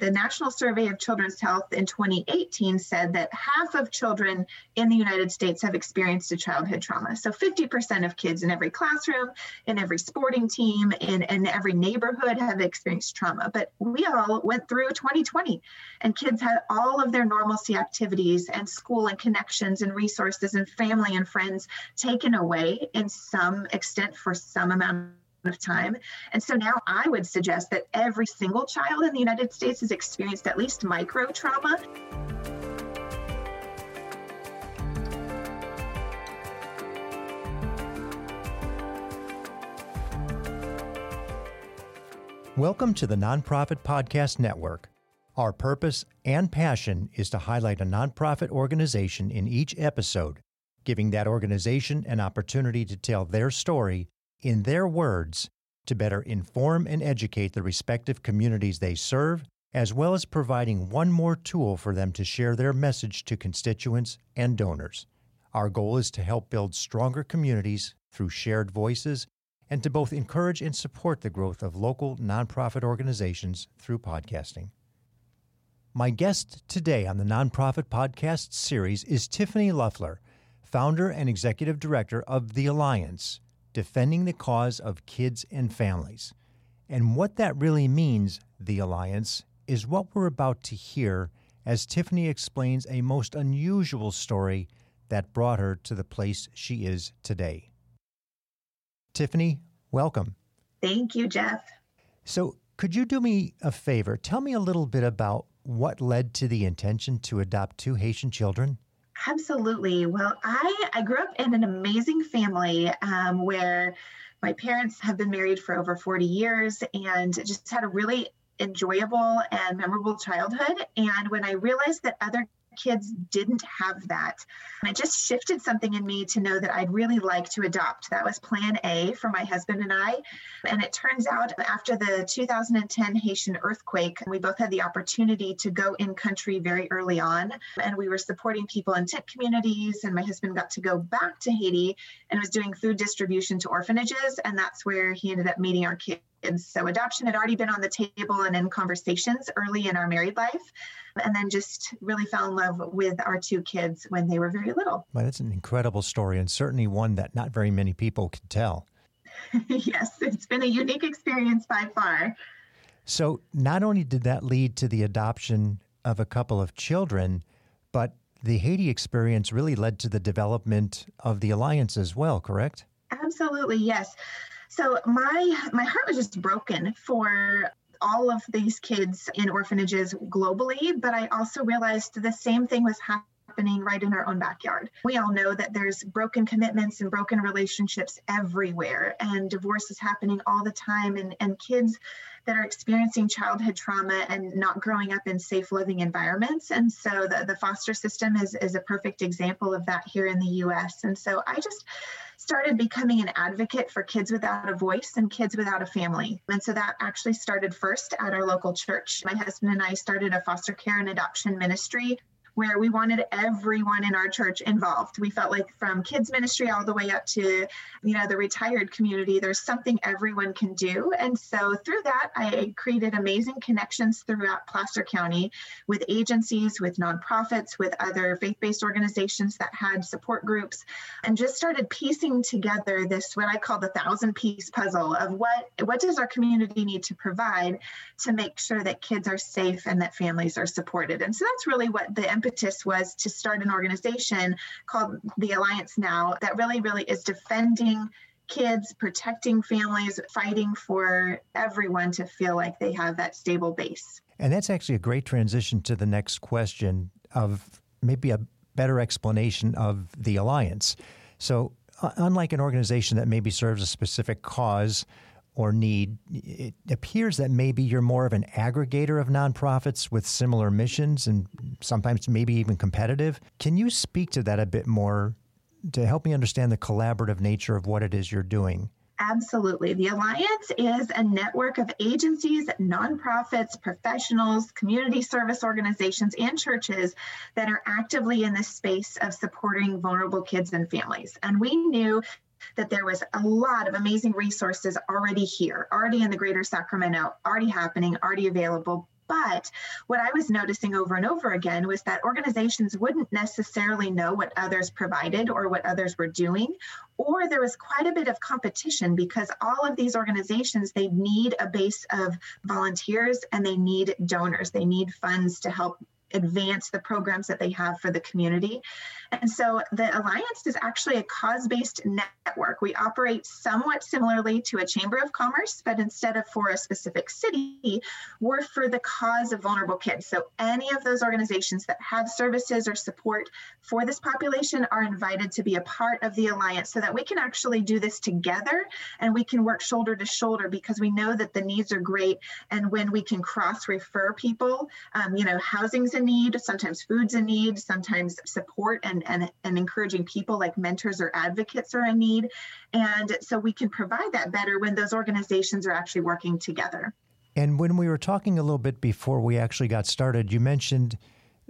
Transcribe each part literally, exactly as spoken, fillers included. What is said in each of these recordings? The National Survey of Children's Health in twenty eighteen said that half of children in the United States have experienced a childhood trauma. So fifty percent of kids in every classroom, in every sporting team, in, in every neighborhood have experienced trauma. But we all went through twenty twenty, and kids had all of their normalcy activities and school and connections and resources and family and friends taken away in some extent for some amount of time. And so now I would suggest that every single child in the United States has experienced at least micro trauma. Welcome to the Nonprofit Podcast Network. Our purpose and passion is to highlight a nonprofit organization in each episode, giving that organization an opportunity to tell their story in their words, to better inform and educate the respective communities they serve, as well as providing one more tool for them to share their message to constituents and donors. Our goal is to help build stronger communities through shared voices and to both encourage and support the growth of local nonprofit organizations through podcasting. My guest today on the Nonprofit Podcast series is Tiffany Loeffler, founder and executive director of The Alliance, defending the cause of kids and families. And what that really means, The Alliance, is what we're about to hear as Tiffany explains a most unusual story that brought her to the place she is today. Tiffany, welcome. Thank you, Jeff. So could you do me a favor? Tell me a little bit about what led to the intention to adopt two Haitian children? Absolutely. Well, I, I grew up in an amazing family um, where my parents have been married for over forty years and just had a really enjoyable and memorable childhood. And when I realized that other kids didn't have that, it just shifted something in me to know that I'd really like to adopt. That was plan A for my husband and I. And it turns out after the two thousand ten Haitian earthquake, we both had the opportunity to go in country very early on. And we were supporting people in tent communities. And my husband got to go back to Haiti and was doing food distribution to orphanages. And that's where he ended up meeting our kids. And so adoption had already been on the table and in conversations early in our married life, and then just really fell in love with our two kids when they were very little. Well, that's an incredible story, and certainly one that not very many people could tell. Yes, it's been a unique experience by far. So not only did that lead to the adoption of a couple of children, but the Haiti experience really led to the development of the Alliance as well, correct? Absolutely, yes. So my my heart was just broken for all of these kids in orphanages globally, but I also realized the same thing was happening right in our own backyard. We all know that there's broken commitments and broken relationships everywhere, and divorce is happening all the time, and, and kids that are experiencing childhood trauma and not growing up in safe, loving environments. And so the, the foster system is, is a perfect example of that here in the U S. And so I just started becoming an advocate for kids without a voice and kids without a family. And so that actually started first at our local church. My husband and I started a foster care and adoption ministry where we wanted everyone in our church involved. We felt like from kids ministry all the way up to, you know, the retired community, there's something everyone can do. And so through that, I created amazing connections throughout Placer County with agencies, with nonprofits, with other faith-based organizations that had support groups, and just started piecing together this, what I call the thousand-piece puzzle of what, what does our community need to provide to make sure that kids are safe and that families are supported. And so that's really what the impetus was to start an organization called The Alliance now that really, really is defending kids, protecting families, fighting for everyone to feel like they have that stable base. And that's actually a great transition to the next question of maybe a better explanation of The Alliance. So uh, unlike an organization that maybe serves a specific cause or need, it appears that maybe you're more of an aggregator of nonprofits with similar missions and sometimes maybe even competitive. Can you speak to that a bit more to help me understand the collaborative nature of what it is you're doing? Absolutely. The Alliance is a network of agencies, nonprofits, professionals, community service organizations, and churches that are actively in the space of supporting vulnerable kids and families. And we knew that there was a lot of amazing resources already here, already in the greater Sacramento, already happening, already available, But what I was noticing over and over again was that organizations wouldn't necessarily know what others provided or what others were doing, or there was quite a bit of competition because all of these organizations, they need a base of volunteers and they need donors. They need funds to help advance the programs that they have for the community. And so the Alliance is actually a cause-based network. We operate somewhat similarly to a Chamber of Commerce, but instead of for a specific city, we're for the cause of vulnerable kids. So any of those organizations that have services or support for this population are invited to be a part of the Alliance so that we can actually do this together and we can work shoulder to shoulder because we know that the needs are great. And when we can cross-refer people, um, you know, housing's need, sometimes food's a need, sometimes support and, and, and encouraging people like mentors or advocates are a need. And so we can provide that better when those organizations are actually working together. And when we were talking a little bit before we actually got started, you mentioned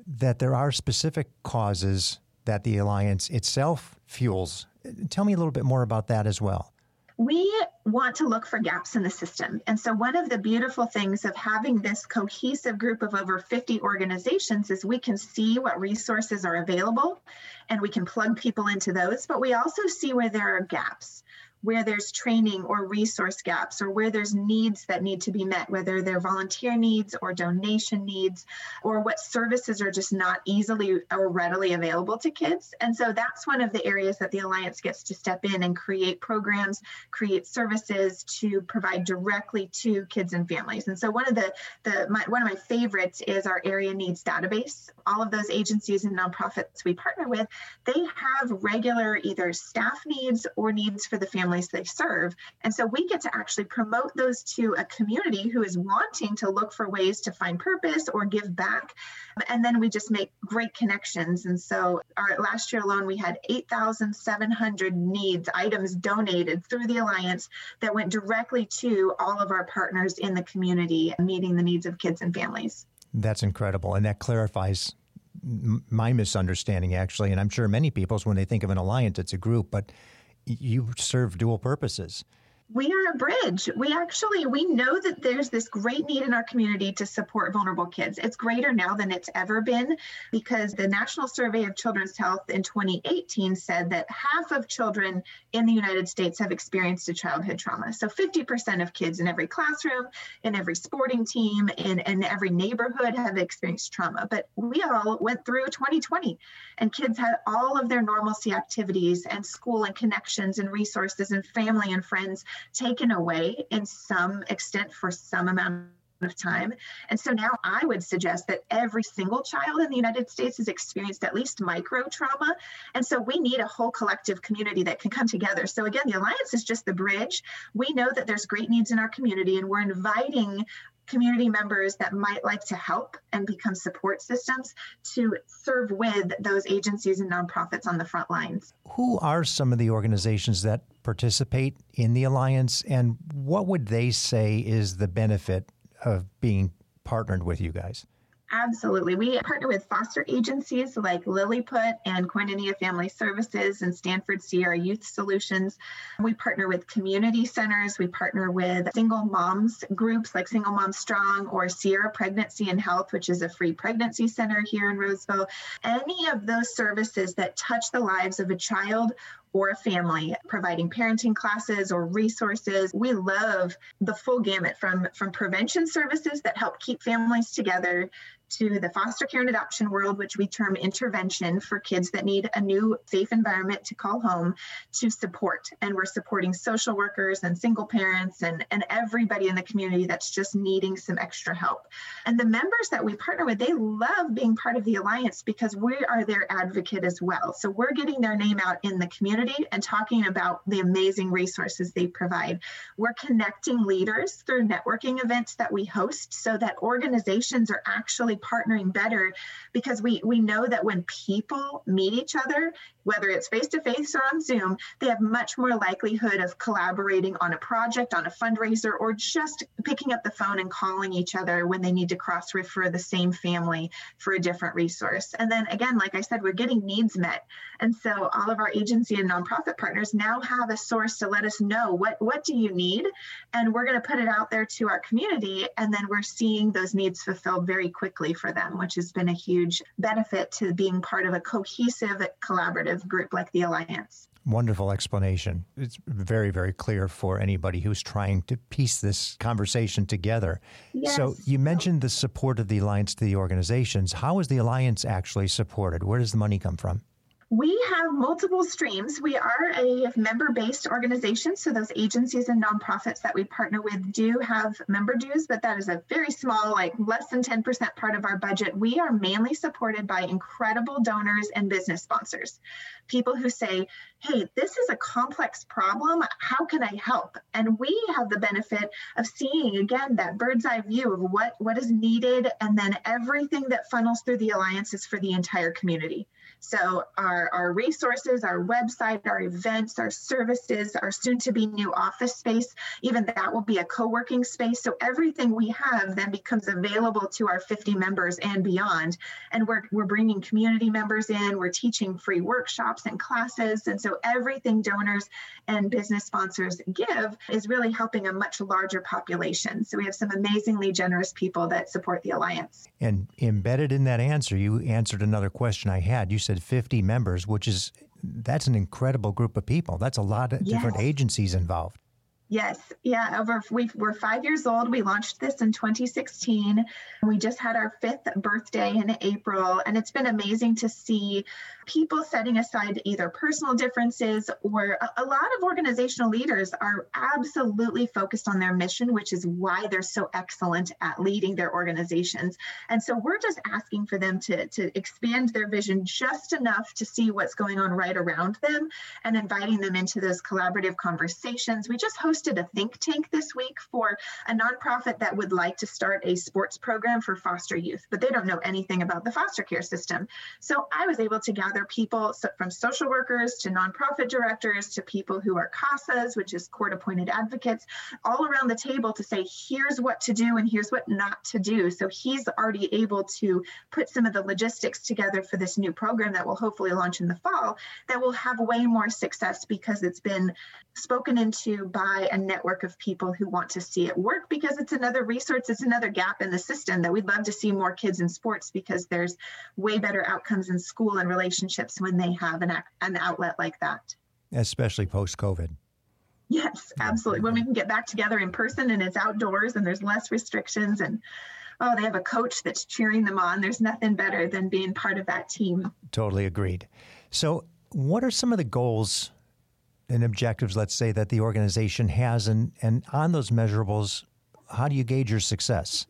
that there are specific causes that the Alliance itself fuels. Tell me a little bit more about that as well. We want to look for gaps in the system. And so one of the beautiful things of having this cohesive group of over fifty organizations is we can see what resources are available and we can plug people into those, but we also see where there are gaps, where there's training or resource gaps or where there's needs that need to be met, whether they're volunteer needs or donation needs or what services are just not easily or readily available to kids. And so that's one of the areas that the Alliance gets to step in and create programs, create services to provide directly to kids and families. And so one of the, the my, one of my favorites is our area needs database. All of those agencies and nonprofits we partner with, they have regular either staff needs or needs for the family they serve. And so we get to actually promote those to a community who is wanting to look for ways to find purpose or give back. And then we just make great connections. And so our last year alone, we had eight thousand seven hundred needs, items donated through the Alliance that went directly to all of our partners in the community, meeting the needs of kids and families. That's incredible. And that clarifies m- my misunderstanding, actually. And I'm sure many people's, when they think of an Alliance, it's a group, but you serve dual purposes. We are a bridge. We actually, we know that there's this great need in our community to support vulnerable kids. It's greater now than it's ever been because the National Survey of Children's Health in twenty eighteen said that half of children in the United States have experienced a childhood trauma. So fifty percent of kids in every classroom, in every sporting team, in, in every neighborhood have experienced trauma. But we all went through twenty twenty and kids had all of their normalcy activities and school and connections and resources and family and friends taken away in some extent for some amount of time. And so now I would suggest that every single child in the United States has experienced at least micro trauma. And so we need a whole collective community that can come together. So again, the Alliance is just the bridge. We know that there's great needs in our community and we're inviting community members that might like to help and become support systems to serve with those agencies and nonprofits on the front lines. Who are some of the organizations that participate in the Alliance, and what would they say is the benefit of being partnered with you guys? Absolutely. We partner with foster agencies like Lilliput and Coindinia Family Services and Stanford Sierra Youth Solutions. We partner with community centers. We partner with single moms groups like Single Moms Strong or Sierra Pregnancy and Health, which is a free pregnancy center here in Roseville. Any of those services that touch the lives of a child or a family, providing parenting classes or resources. We love the full gamut from, from prevention services that help keep families together to the foster care and adoption world, which we term intervention for kids that need a new safe environment to call home, to support. And we're supporting social workers and single parents and, and everybody in the community that's just needing some extra help. And the members that we partner with, they love being part of the Alliance because we are their advocate as well. So we're getting their name out in the community and talking about the amazing resources they provide. We're connecting leaders through networking events that we host so that organizations are actually partnering better, because we we know that when people meet each other, whether it's face-to-face or on Zoom, they have much more likelihood of collaborating on a project, on a fundraiser, or just picking up the phone and calling each other when they need to cross-refer the same family for a different resource. And then again, like I said, we're getting needs met. And so all of our agency and nonprofit partners now have a source to let us know what, what do you need? And we're going to put it out there to our community. And then we're seeing those needs fulfilled very quickly for them, which has been a huge benefit to being part of a cohesive, collaborative group like the Alliance. Wonderful explanation. It's very, very clear for anybody who's trying to piece this conversation together. Yes. So you mentioned the support of the Alliance to the organizations. How is the Alliance actually supported? Where does the money come from? We have multiple streams. We are a member-based organization, so those agencies and nonprofits that we partner with do have member dues, but that is a very small, like less than ten percent part of our budget. We are mainly supported by incredible donors and business sponsors, people who say, hey, this is a complex problem. How can I help? And we have the benefit of seeing, again, that bird's eye view of what, what is needed, and then everything that funnels through the Alliance is for the entire community. So our, our resources, our website, our events, our services, our soon-to-be new office space, even that will be a co-working space. So everything we have then becomes available to our fifty members and beyond. And we're we're bringing community members in. We're teaching free workshops and classes. And so everything donors and business sponsors give is really helping a much larger population. So we have some amazingly generous people that support the Alliance. And embedded in that answer, you answered another question I had. You said fifty members, which is, that's an incredible group of people. That's a lot of yes. different agencies involved. Yes. Yeah. Over, we've, we're five years old. We launched this in twenty sixteen. We just had our fifth birthday in April, and it's been amazing to see people setting aside either personal differences or a, a lot of organizational leaders are absolutely focused on their mission, which is why they're so excellent at leading their organizations. And so we're just asking for them to, to expand their vision just enough to see what's going on right around them and inviting them into those collaborative conversations. We just host a think tank this week for a nonprofit that would like to start a sports program for foster youth, but they don't know anything about the foster care system. So I was able to gather people from social workers to nonprofit directors to people who are CASAs, which is court-appointed advocates, all around the table to say, here's what to do and here's what not to do. So he's already able to put some of the logistics together for this new program that will hopefully launch in the fall that will have way more success because it's been spoken into by a network of people who want to see it work, because it's another resource, it's another gap in the system that we'd love to see more kids in sports, because there's way better outcomes in school and relationships when they have an, an outlet like that. Especially post-COVID. Yes, absolutely. When we can get back together in person and it's outdoors and there's less restrictions and oh, they have a coach that's cheering them on. There's nothing better than being part of that team. Totally agreed. So what are some of the goals and objectives, let's say, that the organization has, and, and on those measurables, how do you gauge your success?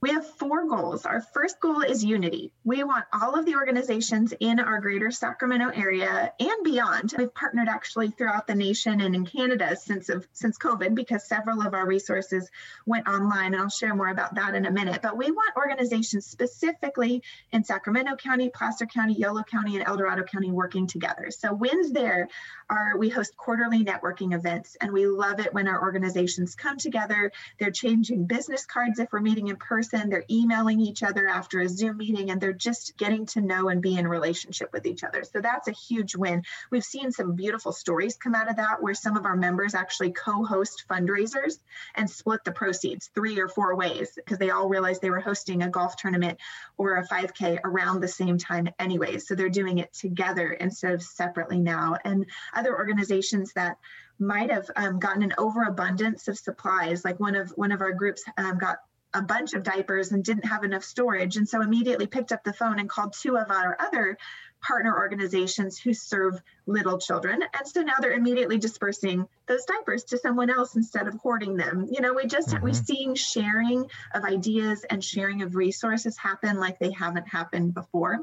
We have four goals. Our first goal is unity. We want all of the organizations in our greater Sacramento area and beyond. We've partnered actually throughout the nation and in Canada since of, since COVID, because several of our resources went online, and I'll share more about that in a minute. But we want organizations specifically in Sacramento County, Placer County, Yolo County, and El Dorado County working together. So wins there are, we host quarterly networking events, and we love it when our organizations come together. They're changing business cards if we're meeting in person. And they're emailing each other after a Zoom meeting, and they're just getting to know and be in relationship with each other. So that's a huge win. We've seen some beautiful stories come out of that, where some of our members actually co-host fundraisers and split the proceeds three or four ways, because they all realized they were hosting a golf tournament or a five K around the same time anyway. So they're doing it together instead of separately now. And other organizations that might have um, gotten an overabundance of supplies, like one of one of our groups um, got a bunch of diapers and didn't have enough storage. And so immediately picked up the phone and called two of our other partner organizations who serve little children. And so now they're immediately dispersing those diapers to someone else instead of hoarding them. You know, we just, mm-hmm. we're seeing sharing of ideas and sharing of resources happen like they haven't happened before.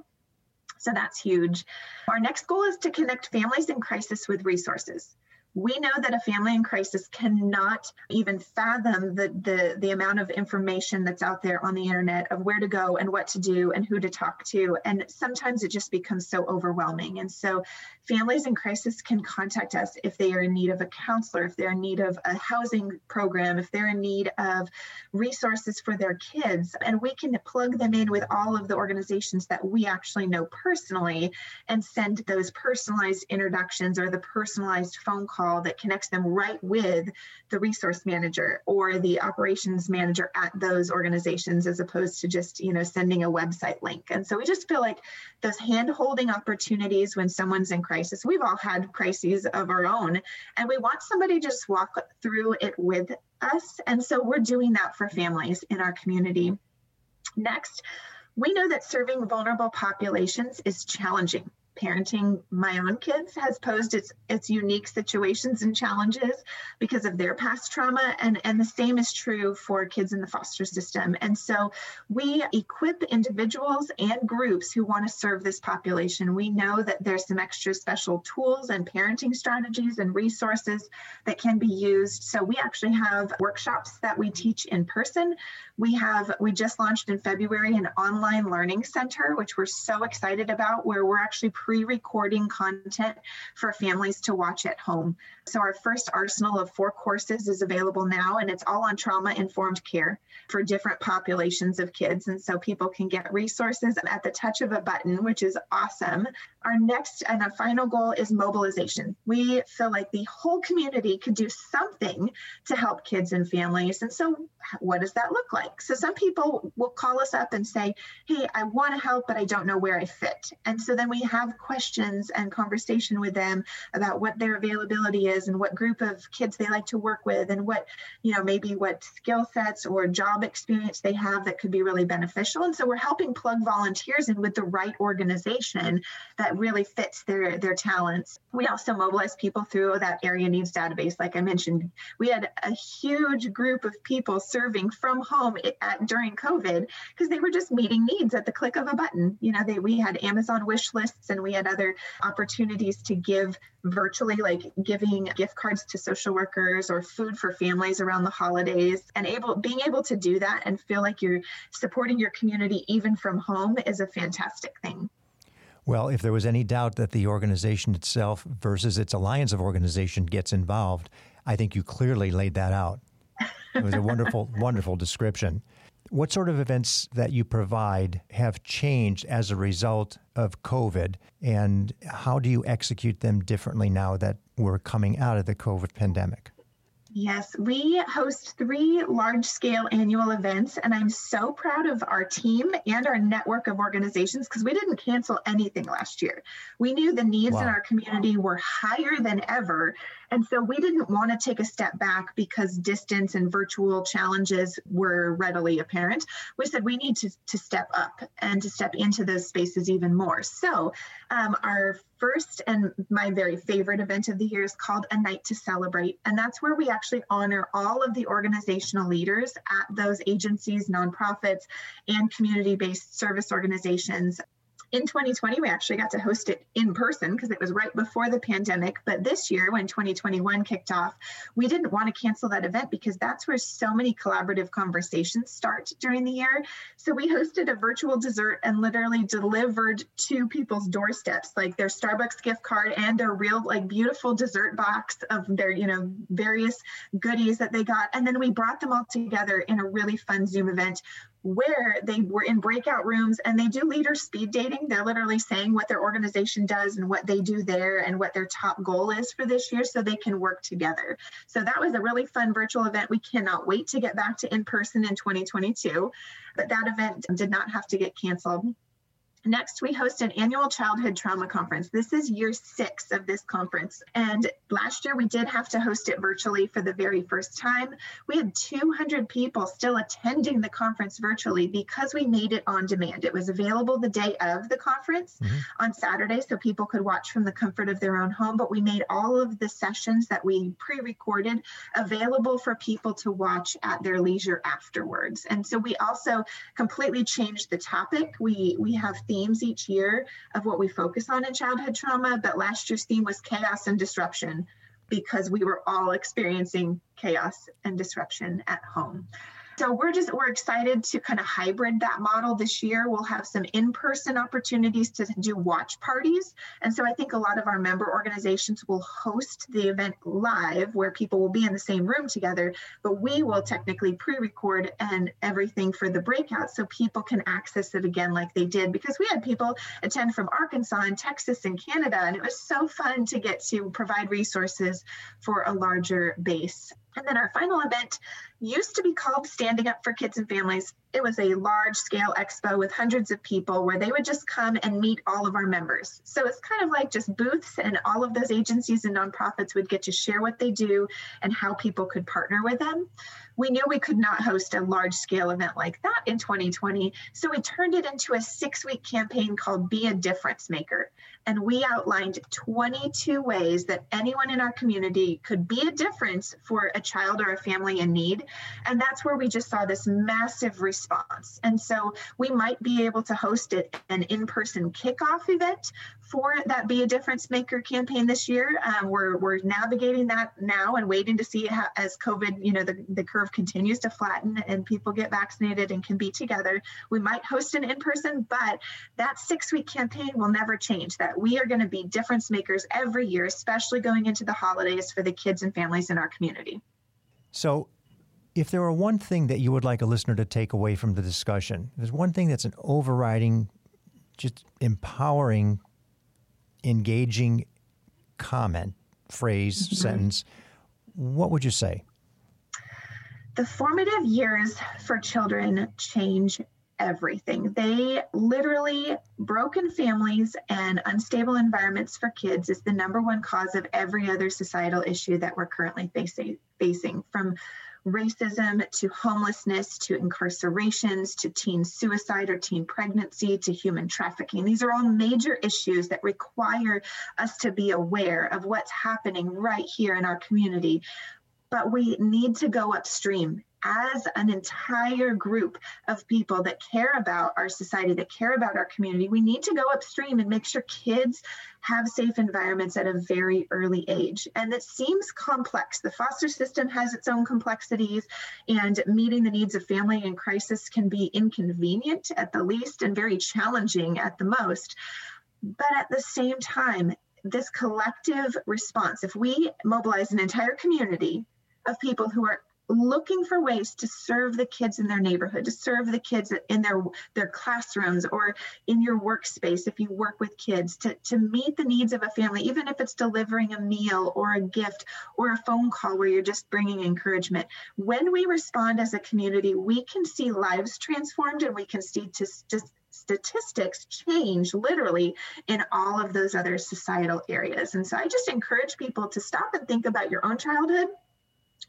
So that's huge. Our next goal is to connect families in crisis with resources. We know that a family in crisis cannot even fathom the, the, the amount of information that's out there on the internet of where to go and what to do and who to talk to. And sometimes it just becomes so overwhelming. And so families in crisis can contact us if they are in need of a counselor, if they're in need of a housing program, if they're in need of resources for their kids. And we can plug them in with all of the organizations that we actually know personally and send those personalized introductions or the personalized phone call that connects them right with the resource manager or the operations manager at those organizations, as opposed to just, you know, sending a website link. And so we just feel like those hand-holding opportunities when someone's in crisis, we've all had crises of our own, and we want somebody to just walk through it with us. And so we're doing that for families in our community. Next, we know that serving vulnerable populations is challenging. Parenting my own kids has posed its its unique situations and challenges because of their past trauma, and, and the same is true for kids in the foster system. And so we equip individuals and groups who want to serve this population. We know that there's some extra special tools and parenting strategies and resources that can be used. So we actually have workshops that we teach in person. We have, we just launched in February an online learning center, which we're so excited about, where we're actually pre-recording content for families to watch at home. So our first arsenal of four courses is available now, and it's all on trauma-informed care for different populations of kids. And so people can get resources at the touch of a button, which is awesome. Our next and our final goal is mobilization. We feel like the whole community could do something to help kids and families. And so what does that look like? So some people will call us up and say, hey, I want to help, but I don't know where I fit. And so then we have questions and conversation with them about what their availability is and what group of kids they like to work with and what, you know, maybe what skill sets or job experience they have that could be really beneficial. And so we're helping plug volunteers in with the right organization that really fits their, their talents. We also mobilize people through that area needs database. Like I mentioned, we had a huge group of people serving from home at, during COVID because they were just meeting needs at the click of a button. You know, they, we had Amazon wish lists, and we had other opportunities to give virtually, like giving gift cards to social workers or food for families around the holidays. And able, being able to do that and feel like you're supporting your community even from home is a fantastic thing. Well, if there was any doubt that the organization itself versus its alliance of organization gets involved, I think you clearly laid that out. It was a wonderful, wonderful description. What sort of events that you provide have changed as a result of COVID, and how do you execute them differently now that we're coming out of the COVID pandemic? Yes, we host three large-scale annual events, and I'm so proud of our team and our network of organizations because we didn't cancel anything last year. We knew the needs wow. in our community were higher than ever, and so we didn't want to take a step back because distance and virtual challenges were readily apparent. We said we need to, to step up and to step into those spaces even more. So um, our first and my very favorite event of the year is called A Night to Celebrate, and that's where we actually Actually, honor all of the organizational leaders at those agencies, nonprofits, and community-based service organizations. In twenty twenty, we actually got to host it in person because it was right before the pandemic. But this year, when twenty twenty-one kicked off, we didn't want to cancel that event because that's where so many collaborative conversations start during the year. So we hosted a virtual dessert and literally delivered to people's doorsteps, like their Starbucks gift card and their real, like, beautiful dessert box of their, you know, various goodies that they got. And then we brought them all together in a really fun Zoom event where they were in breakout rooms, and they do leader speed dating. They're literally saying what their organization does and what they do there and what their top goal is for this year so they can work together. So that was a really fun virtual event. We cannot wait to get back to in-person in twenty twenty-two, but that event did not have to get canceled. Next, we host an annual childhood trauma conference. This is year six of this conference. And last year, we did have to host it virtually for the very first time. We had two hundred people still attending the conference virtually because we made it on demand. It was available the day of the conference mm-hmm. on Saturday, so people could watch from the comfort of their own home. But we made all of the sessions that we pre-recorded available for people to watch at their leisure afterwards. And so we also completely changed the topic. We, we have themes each year of what we focus on in childhood trauma, but last year's theme was chaos and disruption. because we were all experiencing chaos and disruption at home. So we're just, we're excited to kind of hybrid that model this year. We'll have some in-person opportunities to do watch parties. And so I think a lot of our member organizations will host the event live where people will be in the same room together, but we will technically pre-record and everything for the breakout so people can access it again like they did, because we had people attend from Arkansas and Texas and Canada, and it was so fun to get to provide resources for a larger base. And then our final event used to be called Standing Up for Kids and Families. It was a large-scale expo with hundreds of people where they would just come and meet all of our members. So it's kind of like just booths, and all of those agencies and nonprofits would get to share what they do and how people could partner with them. We knew we could not host a large-scale event like that in twenty twenty, so we turned it into a six-week campaign called Be a Difference Maker. And we outlined twenty-two ways that anyone in our community could be a difference for a child or a family in need. And that's where we just saw this massive response. And so we might be able to host it, an in-person kickoff event for that Be a Difference Maker campaign this year. Um, we're, we're navigating that now and waiting to see how, as COVID, you know, the, the curve continues to flatten and people get vaccinated and can be together. We might host an in-person, but that six-week campaign will never change. That we are going to be difference makers every year, especially going into the holidays for the kids and families in our community. So if there were one thing that you would like a listener to take away from the discussion, there's one thing that's an overriding, just empowering, engaging comment, phrase, mm-hmm. sentence, what would you say? The formative years for children change everything. They literally, broken families and unstable environments for kids is the number one cause of every other societal issue that we're currently facing, facing from racism to homelessness to incarcerations to teen suicide or teen pregnancy to human trafficking. These are all major issues that require us to be aware of what's happening right here in our community. But we need to go upstream as an entire group of people that care about our society, that care about our community. We need to go upstream and make sure kids have safe environments at a very early age. And that seems complex. The foster system has its own complexities, and meeting the needs of family in crisis can be inconvenient at the least and very challenging at the most. But at the same time, this collective response, if we mobilize an entire community of people who are looking for ways to serve the kids in their neighborhood, to serve the kids in their, their classrooms or in your workspace if you work with kids, to, to meet the needs of a family, even if it's delivering a meal or a gift or a phone call where you're just bringing encouragement. When we respond as a community, we can see lives transformed, and we can see just, just statistics change literally in all of those other societal areas. And so I just encourage people to stop and think about your own childhood.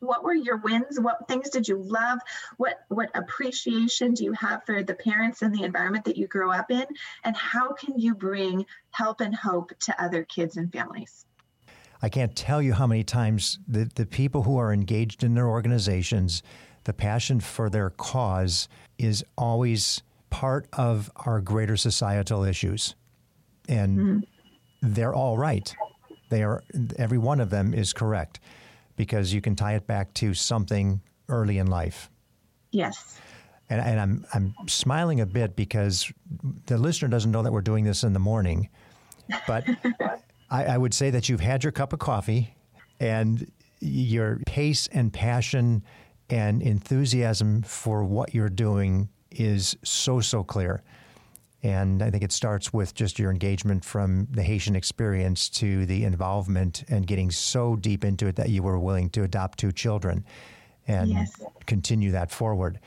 What were your wins? What things did you love? What what appreciation do you have for the parents and the environment that you grew up in? And how can you bring help and hope to other kids and families? I can't tell you how many times the, the people who are engaged in their organizations, the passion for their cause is always part of our greater societal issues. And mm-hmm. they're all right. They are, every one of them is correct, because you can tie it back to something early in life. Yes. And, and I'm I'm smiling a bit because the listener doesn't know that we're doing this in the morning, but I, I would say that you've had your cup of coffee, and your pace and passion and enthusiasm for what you're doing is so, so clear. And I think it starts with just your engagement from the Haitian experience to the involvement and getting so deep into it that you were willing to adopt two children and yes. continue that forward.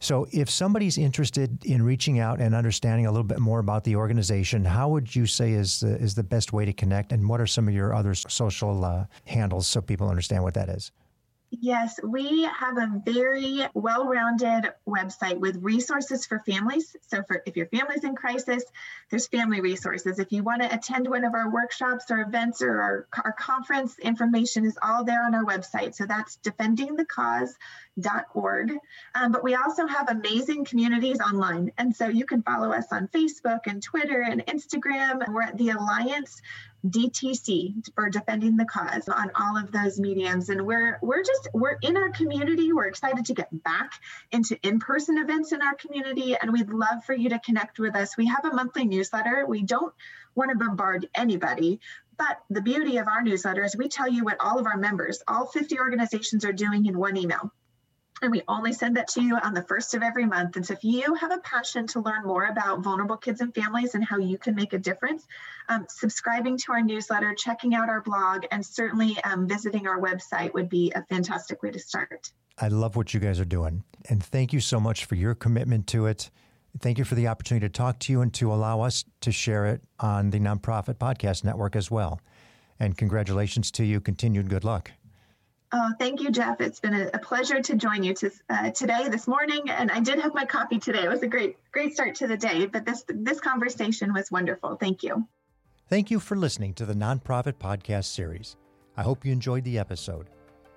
So if somebody's interested in reaching out and understanding a little bit more about the organization, how would you say is the, is the best way to connect? And what are some of your other social uh, handles so people understand what that is? Yes, we have a very well-rounded website with resources for families. So for if your family's in crisis, there's family resources. If you want to attend one of our workshops or events or our, our conference, information is all there on our website. So that's defending the cause dot org. Um, but we also have amazing communities online. And so you can follow us on Facebook and Twitter and Instagram. We're at The Alliance. D T C for Defending the Cause on all of those mediums. And we're we're just we're in our community. We're excited to get back into in-person events in our community, and we'd love for you to connect with us. We have a monthly newsletter. We don't want to bombard anybody, but the beauty of our newsletter is we tell you what all of our members, all fifty organizations, are doing in one email. And we only send that to you on the first of every month. And so if you have a passion to learn more about vulnerable kids and families and how you can make a difference, um, subscribing to our newsletter, checking out our blog, and certainly um, visiting our website would be a fantastic way to start. I love what you guys are doing. And thank you so much for your commitment to it. Thank you for the opportunity to talk to you and to allow us to share it on the Nonprofit Podcast Network as well. And congratulations to you. Continued good luck. Oh, thank you, Jeff. It's been a pleasure to join you to, uh, today, this morning. And I did have my coffee today. It was a great, great start to the day. But this this conversation was wonderful. Thank you. Thank you for listening to the Nonprofit Podcast Series. I hope you enjoyed the episode.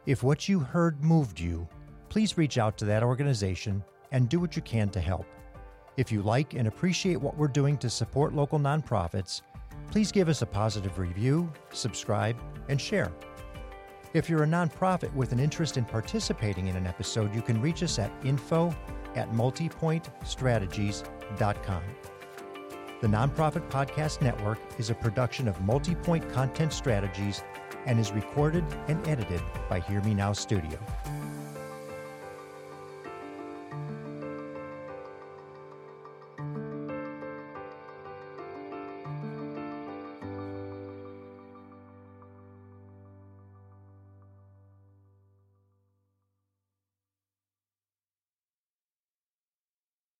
If what you heard moved you, please reach out to that organization and do what you can to help. If you like and appreciate what we're doing to support local nonprofits, please give us a positive review, subscribe, and share. If you're a nonprofit with an interest in participating in an episode, you can reach us at info at multipoint strategies dot com. The Nonprofit Podcast Network is a production of Multipoint Content Strategies and is recorded and edited by Hear Me Now Studio.